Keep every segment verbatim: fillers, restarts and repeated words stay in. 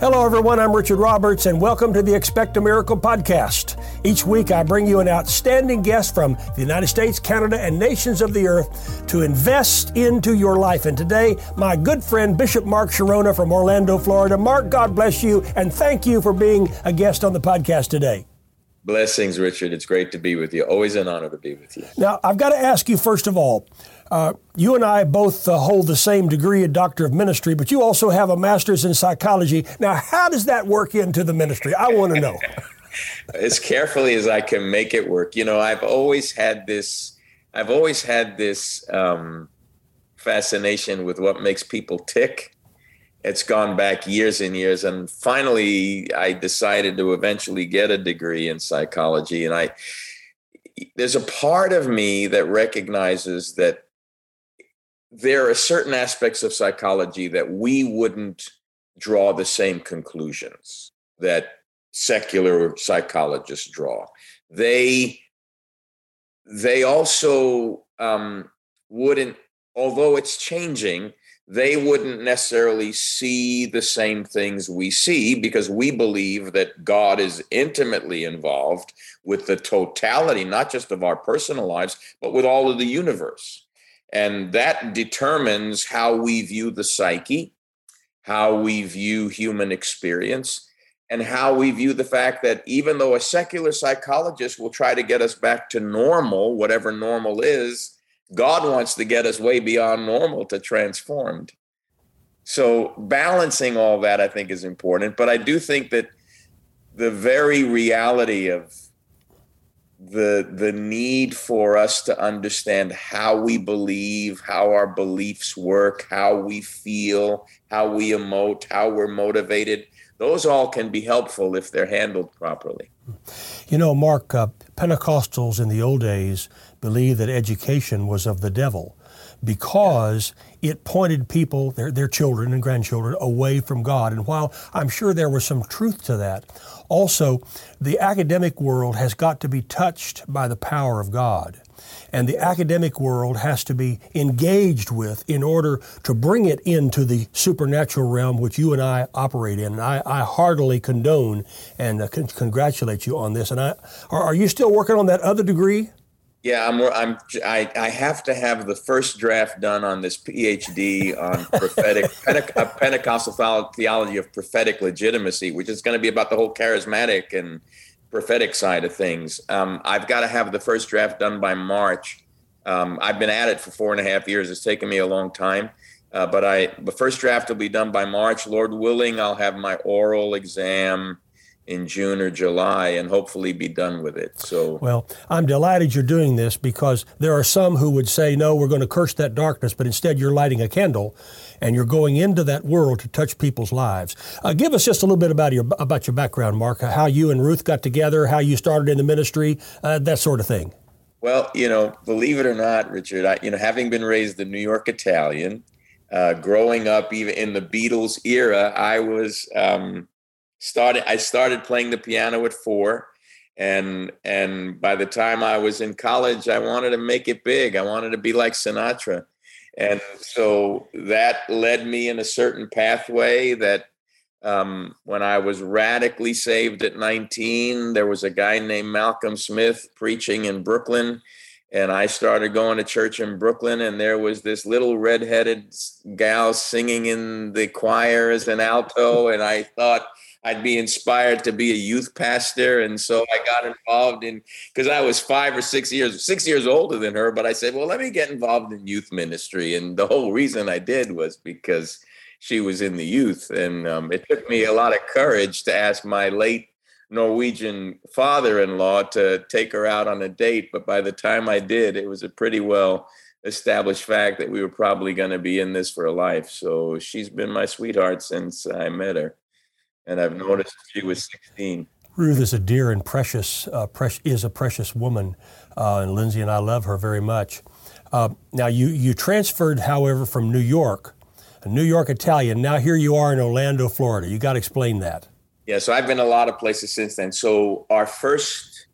Hello, everyone. I'm Richard Roberts, and welcome to the Expect a Miracle podcast. Each week, I bring you an outstanding guest from the United States, Canada, and nations of the earth to invest into your life. And today, my good friend, Bishop Mark Chironna from Orlando, Florida. Mark, God bless you, and thank you for being a guest on the podcast today. Blessings, Richard. It's great to be with you. Always an honor to be with you. Now, I've got to ask you, first of all, uh, you and I both uh, hold the same degree, a doctor of ministry, but you also have a master's in psychology. Now, how does that work into the ministry? I want to know. As carefully as I can make it work. You know, I've always had this, I've always had this um, fascination with what makes people tick. It's gone back years and years. And finally, I decided to eventually get a degree in psychology. And I, there's a part of me that recognizes that there are certain aspects of psychology that we wouldn't draw the same conclusions that secular psychologists draw. They, they also um, wouldn't, although it's changing, they wouldn't necessarily see the same things we see because we believe that God is intimately involved with the totality, not just of our personal lives, but with all of the universe. And that determines how we view the psyche, how we view human experience, and how we view the fact that even though a secular psychologist will try to get us back to normal, whatever normal is, God wants to get us way beyond normal to transformed. So balancing all that, I think, is important. But I do think that the very reality of the, the need for us to understand how we believe, how our beliefs work, how we feel, how we emote, how we're motivated, those all can be helpful if they're handled properly. You know, Mark, uh, Pentecostals in the old days believed that education was of the devil because yeah. it pointed people, their, their children and grandchildren, away from God. And while I'm sure there was some truth to that, also the academic world has got to be touched by the power of God. And the academic world has to be engaged with in order to bring it into the supernatural realm which you and I operate in. And I, I heartily condone and uh, con- congratulate you on this. And I, are, are you still working on that other degree? Yeah, I'm. I'm. I, I have to have the first draft done on this PhD on prophetic Pente- Pentecostal theology of prophetic legitimacy, which is going to be about the whole charismatic and prophetic side of things. Um, I've got to have the first draft done by March. Um, I've been at it for four and a half years. It's taken me a long time, uh, but I the first draft will be done by March. Lord willing, I'll have my oral exam in June or July and hopefully be done with it. So, well, I'm delighted you're doing this because there are some who would say, no, we're going to curse that darkness, but instead you're lighting a candle and you're going into that world to touch people's lives. Uh, give us just a little bit about your about your background, Mark, how you and Ruth got together, how you started in the ministry, uh, that sort of thing. Well, you know, believe it or not, Richard, I, you know, having been raised a New York Italian, uh, growing up even in the Beatles era, I was... Um, Started. I started playing the piano at four, and and by the time I was in college, I wanted to make it big. I wanted to be like Sinatra, and so that led me in a certain pathway. That um, when I was radically saved at nineteen, there was a guy named Malcolm Smith preaching in Brooklyn, and I started going to church in Brooklyn. And there was this little redheaded gal singing in the choir as an alto, and I thought I'd be inspired to be a youth pastor. And so I got involved in, because I was five or six years, six years older than her, but I said, well, let me get involved in youth ministry. And the whole reason I did was because she was in the youth. And um, it took me a lot of courage to ask my late Norwegian father-in-law to take her out on a date. But by the time I did, it was a pretty well established fact that we were probably going to be in this for life. So she's been my sweetheart since I met her. And I've noticed she was sixteen. Ruth is a dear and precious, uh, precious is a precious woman, uh, and Lindsay and I love her very much. Uh, now, you, you transferred, however, from New York, a New York Italian. Now here you are in Orlando, Florida. You got to explain that. Yeah, so I've been a lot of places since then. So our first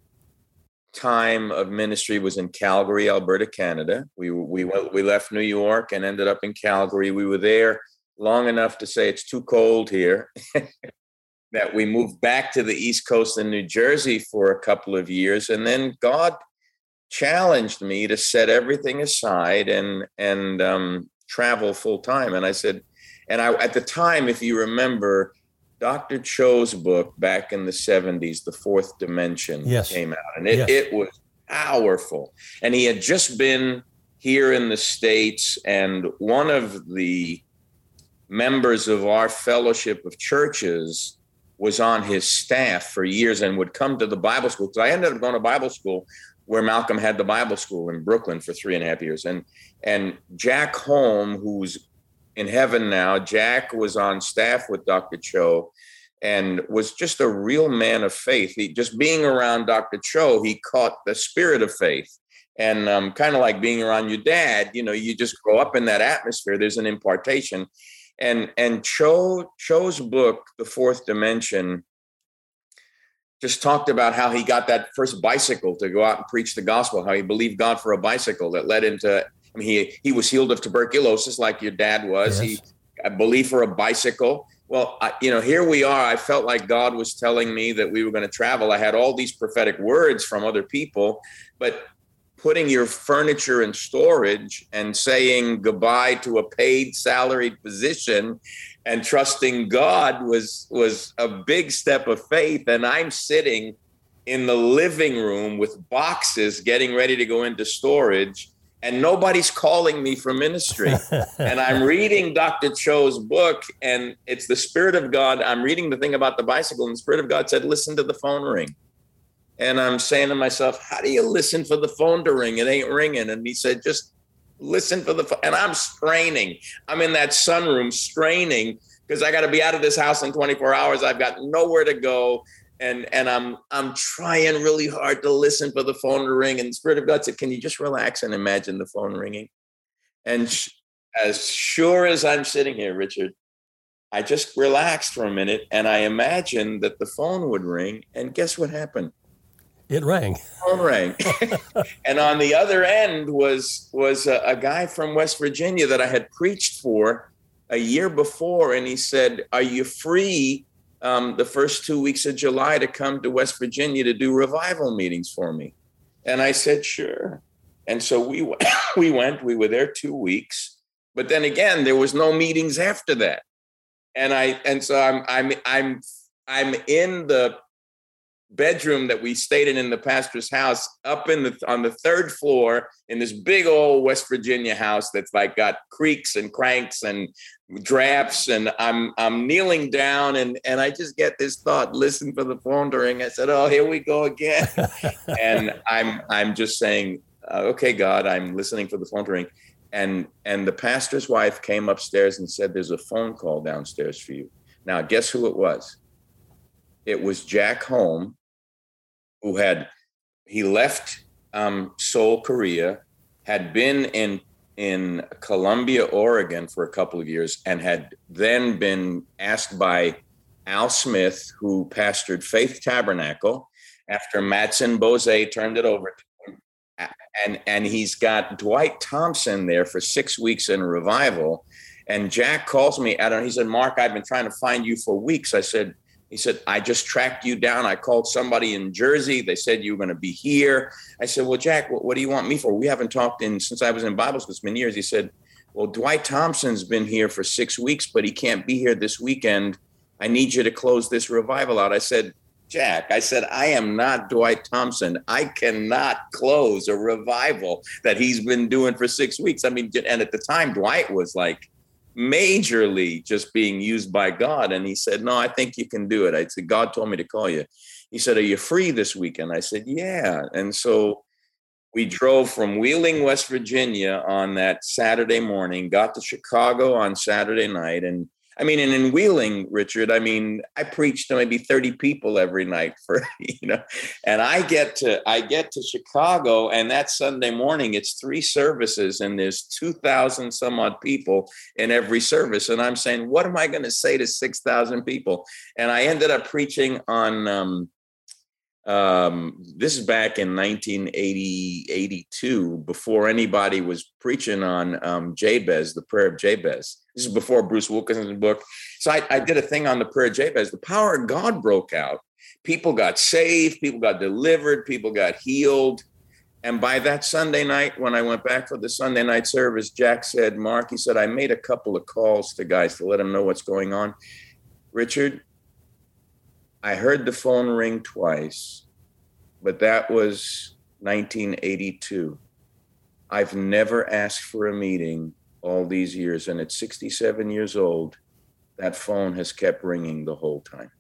time of ministry was in Calgary, Alberta, Canada. We we went, we left New York and ended up in Calgary. We were there long enough to say it's too cold here, that we moved back to the East Coast in New Jersey for a couple of years. And then God challenged me to set everything aside and and um, travel full time. And I said, and I at the time, if you remember, Doctor Cho's book back in the seventies, The Fourth Dimension, yes, came out, and it, yes, it was powerful. And he had just been here in the States, and one of the members of our fellowship of churches was on his staff for years and would come to the Bible school. So I ended up going to Bible school where Malcolm had the Bible school in Brooklyn for three and a half years. And and Jack Holm, who's in heaven now, Jack was on staff with Doctor Cho and was just a real man of faith. He, just being around Doctor Cho, he caught the spirit of faith. And um, kind of like being around your dad, you know, you just grow up in that atmosphere. There's an impartation. And and Cho Cho's book, The Fourth Dimension, just talked about how he got that first bicycle to go out and preach the gospel, how he believed God for a bicycle that led into, I mean, he, he was healed of tuberculosis like your dad was. Yes. He, I believe, for a bicycle. Well, I, you know, here we are. I felt like God was telling me that we were going to travel. I had all these prophetic words from other people, but putting your furniture in storage and saying goodbye to a paid salaried position and trusting God was was a big step of faith. And I'm sitting in the living room with boxes getting ready to go into storage, and nobody's calling me for ministry. And I'm reading Doctor Cho's book, and it's the Spirit of God. I'm reading the thing about the bicycle, and the Spirit of God said, listen to the phone ring. And I'm saying to myself, how do you listen for the phone to ring? It ain't ringing. And he said, just listen for the phone. And I'm straining. I'm in that sunroom straining because I got to be out of this house in twenty-four hours. I've got nowhere to go. And and I'm I'm trying really hard to listen for the phone to ring. And the Spirit of God said, can you just relax and imagine the phone ringing? And sh- as sure as I'm sitting here, Richard, I just relaxed for a minute. And I imagined that the phone would ring. And guess what happened? It rang. Phone rang. And on the other end was was a, a guy from West Virginia that I had preached for a year before. And he said, are you free um, the first two weeks of July to come to West Virginia to do revival meetings for me? And I said, sure. And so we, we went. We were there two weeks. But then again, there was no meetings after that. And I and so I'm I'm I'm I'm in the bedroom that we stayed in in the pastor's house up in the on the third floor in this big old West Virginia house that's like got creaks and cranks and drafts, and I'm I'm kneeling down and and I just get this thought, listen for the phone to ring. I said, oh, here we go again. And I'm I'm just saying, uh, okay, God, I'm listening for the phone to ring. And and the pastor's wife came upstairs and said, there's a phone call downstairs for you. Now guess who it was? It was Jack Holm, who had, he left um, Seoul, Korea, had been in in Columbia, Oregon for a couple of years, and had then been asked by Al Smith, who pastored Faith Tabernacle, after Madsen Bose turned it over to him. And, and he's got Dwight Thompson there for six weeks in revival. And Jack calls me out, and he said, Mark, I've been trying to find you for weeks. I said, He said, I just tracked you down. I called somebody in Jersey. They said you were going to be here. I said, well, Jack, what, what do you want me for? We haven't talked in since I was in Bible school. It's been years. He said, well, Dwight Thompson's been here for six weeks, but he can't be here this weekend. I need you to close this revival out. I said, Jack, I said, I am not Dwight Thompson. I cannot close a revival that he's been doing for six weeks. I mean, and at the time, Dwight was like, majorly just being used by God. And he said, no, I think you can do it. I said, God told me to call you. He said, are you free this weekend? I said, yeah. And so we drove from Wheeling, West Virginia on that Saturday morning, got to Chicago on Saturday night. And I mean, and in Wheeling, Richard, I mean, I preached to maybe thirty people every night for, you know, and I get to, I get to Chicago, and that Sunday morning, it's three services, and there's two thousand some odd people in every service. And I'm saying, what am I going to say to six thousand people? And I ended up preaching on, um, Um, this is back in nineteen eighty, eighty-two, before anybody was preaching on um, Jabez, the prayer of Jabez. This is before Bruce Wilkinson's book. So I, I did a thing on the prayer of Jabez. The power of God broke out. People got saved. People got delivered. People got healed. And by that Sunday night, when I went back for the Sunday night service, Jack said, Mark, he said, I made a couple of calls to guys to let them know what's going on. Richard, I heard the phone ring twice, but that was nineteen eighty-two. I've never asked for a meeting all these years, and at sixty-seven years old, that phone has kept ringing the whole time.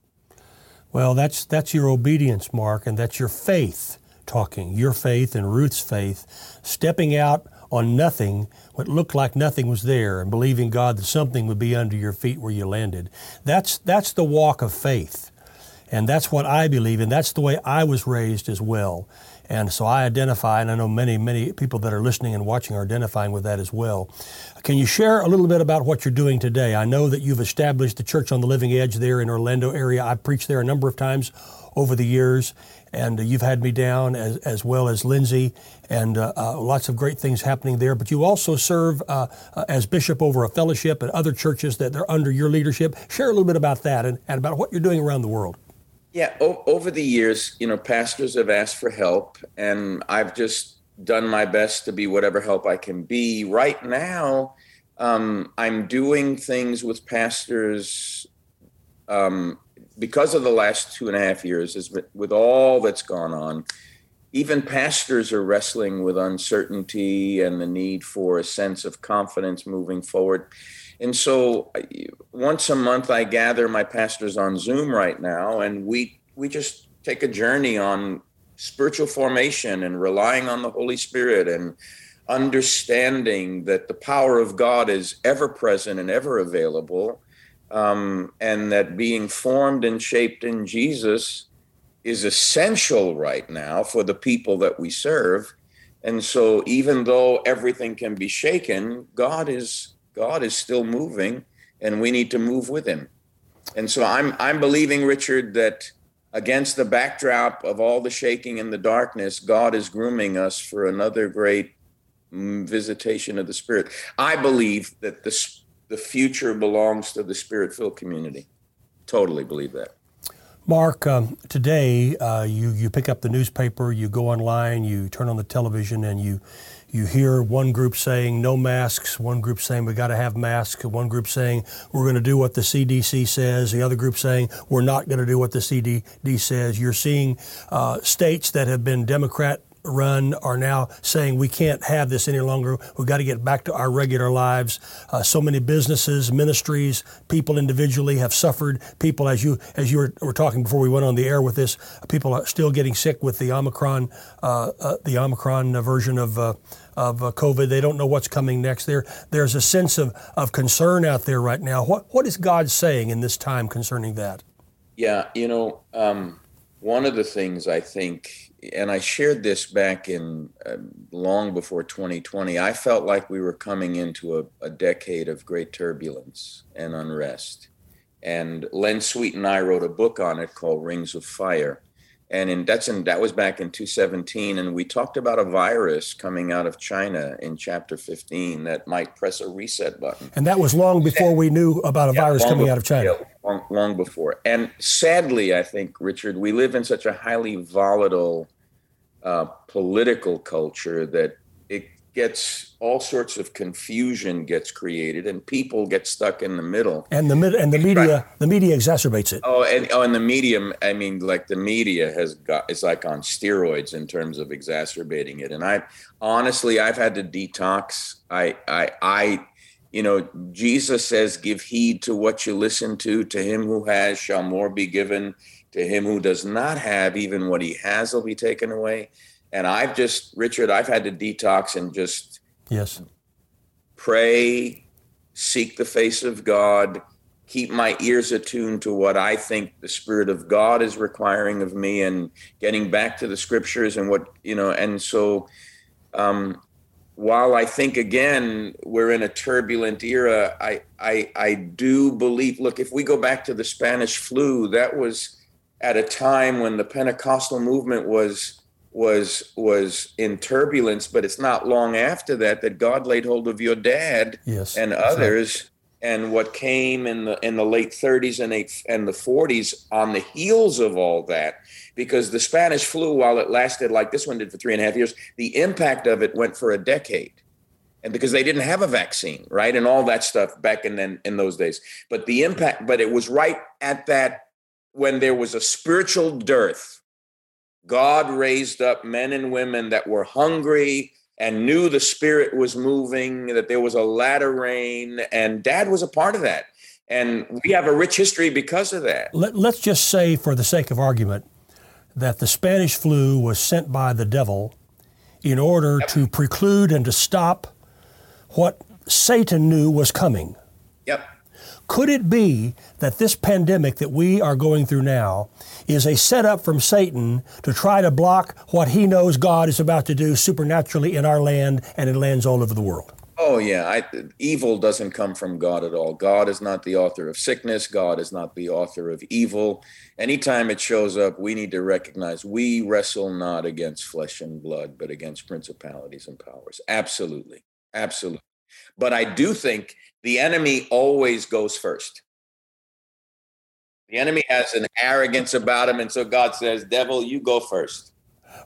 Well, that's that's your obedience, Mark, and that's your faith talking, your faith and Ruth's faith, stepping out on nothing, what looked like nothing was there, and believing God that something would be under your feet where you landed. That's that's the walk of faith. And that's what I believe, and that's the way I was raised as well. And so I identify, and I know many, many people that are listening and watching are identifying with that as well. Can you share a little bit about what you're doing today? I know that you've established the Church on the Living Edge there in Orlando area. I've preached there a number of times over the years, and you've had me down as, as well as Lindsay, and uh, uh, lots of great things happening there. But you also serve uh, as bishop over a fellowship and other churches that are under your leadership. Share a little bit about that and, and about what you're doing around the world. Yeah, o- over the years, you know, pastors have asked for help, and I've just done my best to be whatever help I can be. Right now, um, I'm doing things with pastors um, because of the last two and a half years, is with all that's gone on. Even pastors are wrestling with uncertainty and the need for a sense of confidence moving forward. And so once a month, I gather my pastors on Zoom right now, and we we just take a journey on spiritual formation and relying on the Holy Spirit and understanding that the power of God is ever present and ever available, um, and that being formed and shaped in Jesus is essential right now for the people that we serve. And so even though everything can be shaken, God is God is still moving, and we need to move with him. And so I'm I'm believing, Richard, that against the backdrop of all the shaking and the darkness, God is grooming us for another great visitation of the Spirit. I believe that this, the future belongs to the Spirit-filled community. Totally believe that. Mark, um, today uh, you, you pick up the newspaper, you go online, you turn on the television, and you You hear one group saying no masks, one group saying we got to have masks, one group saying we're going to do what the C D C says, the other group saying we're not going to do what the C D C says. You're seeing uh, states that have been Democrat run are now saying we can't have this any longer. We've got to get back to our regular lives. Uh, so many businesses, ministries, people individually have suffered. People, as you as you were, were talking before we went on the air with this, people are still getting sick with the Omicron, uh, uh, the Omicron version of uh, of uh, COVID. They don't know what's coming next. There, there's a sense of of concern out there right now. What what is God saying in this time concerning that? Yeah, you know, um, one of the things I think. And I shared this back in uh, long before twenty twenty. I felt like we were coming into a, a decade of great turbulence and unrest. And Len Sweet and I wrote a book on it called Rings of Fire. And in, that's in, that was back in two seventeen. And we talked about a virus coming out of China in chapter fifteen that might press a reset button. And that was long before and, we knew about a yeah, virus coming before, out of China. Yeah, long, long before. And sadly, I think, Richard, we live in such a highly volatile uh, political culture that it gets all sorts of confusion gets created, and people get stuck in the middle. And the mid and the media, right. The media exacerbates it. Oh, and oh, and the media. I mean, like the media has got it's like on steroids in terms of exacerbating it. And I honestly, I've had to detox. I, I, I, you know, Jesus says, "Give heed to what you listen to. To him who has, shall more be given. To him who does not have, even what he has will be taken away." And I've just, Richard, I've had to detox and just yes. pray, seek the face of God, keep my ears attuned to what I think the Spirit of God is requiring of me, and getting back to the scriptures and what, you know, and so um, while I think, again, we're in a turbulent era, I, I, I do believe, look, if we go back to the Spanish flu, that was at a time when the Pentecostal movement was was was in turbulence, but it's not long after that that God laid hold of your dad yes, and others, exactly. And what came in the in the late thirties and eight, and the forties on the heels of all that, because the Spanish flu, while it lasted like this one did for three and a half years, the impact of it went for a decade. And because they didn't have a vaccine, right? And all that stuff back in then in those days. But the impact, but it was right at that when there was a spiritual dearth, God raised up men and women that were hungry and knew the Spirit was moving, that there was a latter rain, and Dad was a part of that. And we have a rich history because of that. Let, let's just say, for the sake of argument, that the Spanish flu was sent by the devil in order yep. to preclude and to stop what Satan knew was coming. Yep. Could it be that this pandemic that we are going through now is a setup from Satan to try to block what he knows God is about to do supernaturally in our land and in lands all over the world? Oh, yeah. I, evil doesn't come from God at all. God is not the author of sickness. God is not the author of evil. Anytime it shows up, we need to recognize we wrestle not against flesh and blood, but against principalities and powers. Absolutely. Absolutely. But I do think the enemy always goes first. The enemy has an arrogance about him, and so God says, devil, you go first.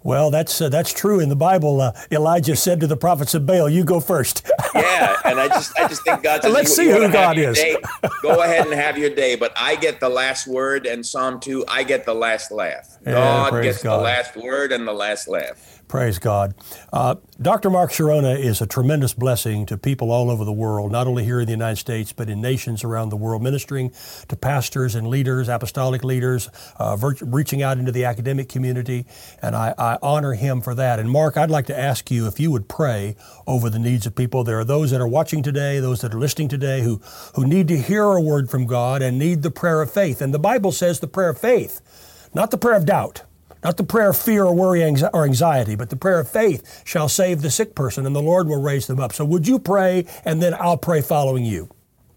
Well, that's uh, that's true in the Bible. Uh, Elijah said to the prophets of Baal, you go first. Yeah, and I just I just think God says, let's see who God is. Day, go ahead and have your day, but I get the last word, and Psalm two, I get the last laugh. Yeah, God gets God. the last word and the last laugh. Praise God. Uh, Doctor Mark Chironna is a tremendous blessing to people all over the world, not only here in the United States, but in nations around the world, ministering to pastors and leaders, apostolic leaders, uh, vir- reaching out into the academic community, and I, I honor him for that. And Mark, I'd like to ask you if you would pray over the needs of people. There are those that are watching today, those that are listening today, who, who need to hear a word from God and need the prayer of faith. And the Bible says the prayer of faith, not the prayer of doubt. Not the prayer of fear or worry or anxiety, but the prayer of faith shall save the sick person, and the Lord will raise them up. So would you pray, and then I'll pray following you.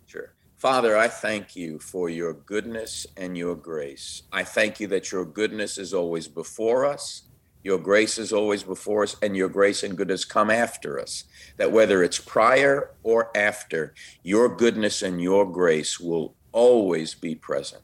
Sure. Father, I thank you for your goodness and your grace. I thank you that your goodness is always before us, your grace is always before us, and your grace and goodness come after us, that whether it's prior or after, your goodness and your grace will always be present.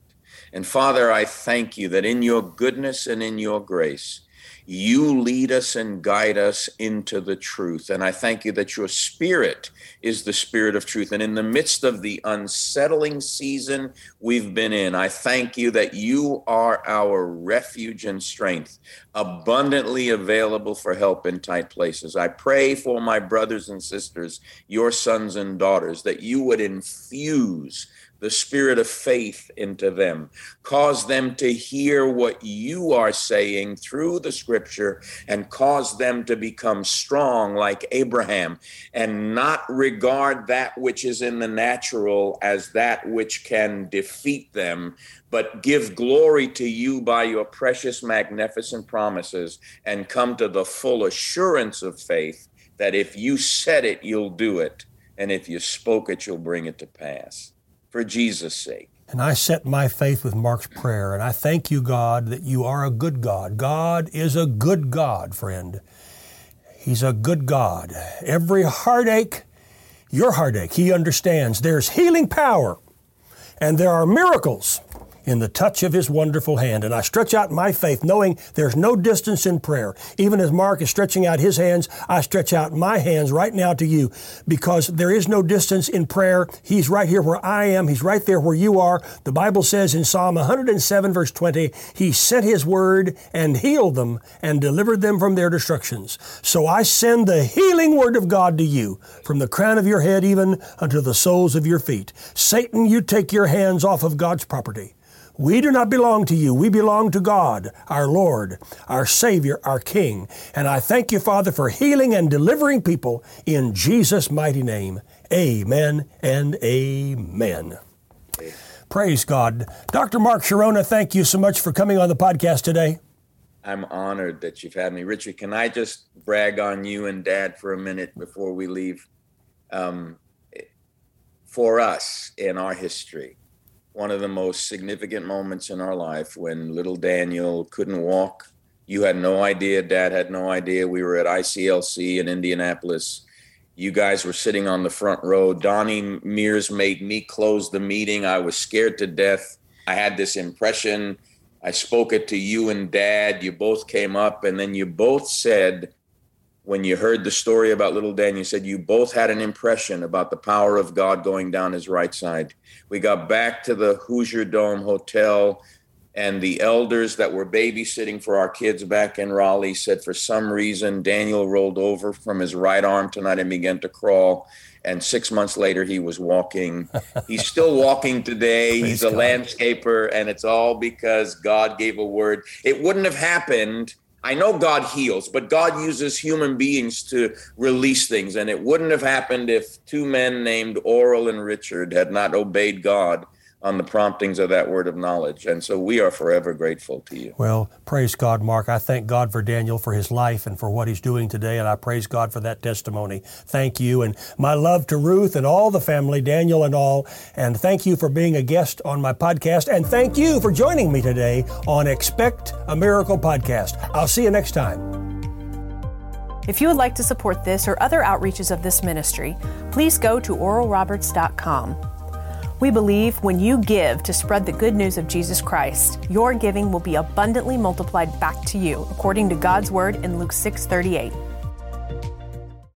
And Father, I thank you that in your goodness and in your grace, you lead us and guide us into the truth. And I thank you that your Spirit is the Spirit of truth. And in the midst of the unsettling season we've been in, I thank you that you are our refuge and strength, abundantly available for help in tight places. I pray for my brothers and sisters, your sons and daughters, that you would infuse the spirit of faith into them. Cause them to hear what you are saying through the scripture, and cause them to become strong like Abraham and not regard that which is in the natural as that which can defeat them, but give glory to you by your precious, magnificent promises, and come to the full assurance of faith that if you said it, you'll do it. And if you spoke it, you'll bring it to pass. For Jesus' sake. And I set my faith with Mark's prayer, and I thank you, God, that you are a good God. God is a good God, friend. He's a good God. Every heartache, your heartache, he understands. There's healing power, and there are miracles in the touch of his wonderful hand. And I stretch out my faith, knowing there's no distance in prayer. Even as Mark is stretching out his hands, I stretch out my hands right now to you, because there is no distance in prayer. He's right here where I am. He's right there where you are. The Bible says in Psalm one hundred seven, verse twenty, he sent his word and healed them and delivered them from their destructions. So I send the healing word of God to you, from the crown of your head even unto the soles of your feet. Satan, you take your hands off of God's property. We do not belong to you. We belong to God, our Lord, our Savior, our King. And I thank you, Father, for healing and delivering people in Jesus' mighty name. Amen and amen. Praise God. Doctor Mark Chironna, thank you so much for coming on the podcast today. I'm honored that you've had me. Richard, can I just brag on you and Dad for a minute before we leave? Um, for us in our history, one of the most significant moments in our life when little Daniel couldn't walk. You had no idea. Dad had no idea. We were at I C L C in Indianapolis. You guys were sitting on the front row. Donnie Mears made me close the meeting. I was scared to death. I had this impression. I spoke it to you and Dad. You both came up, and then you both said, when you heard the story about little Dan, you said you both had an impression about the power of God going down his right side. We got back to the Hoosier Dome Hotel, and the elders that were babysitting for our kids back in Raleigh said for some reason Daniel rolled over from his right arm tonight and began to crawl. And six months later, he was walking. He's still walking today. He's a landscaper, and it's all because God gave a word. It wouldn't have happened. I know God heals, but God uses human beings to release things. And it wouldn't have happened if two men named Oral and Richard had not obeyed God on the promptings of that word of knowledge. And so we are forever grateful to you. Well, praise God, Mark. I thank God for Daniel, for his life and for what he's doing today. And I praise God for that testimony. Thank you. And my love to Ruth and all the family, Daniel and all. And thank you for being a guest on my podcast. And thank you for joining me today on Expect a Miracle podcast. I'll see you next time. If you would like to support this or other outreaches of this ministry, please go to oral roberts dot com. We believe when you give to spread the good news of Jesus Christ, your giving will be abundantly multiplied back to you, according to God's word in Luke six thirty-eight.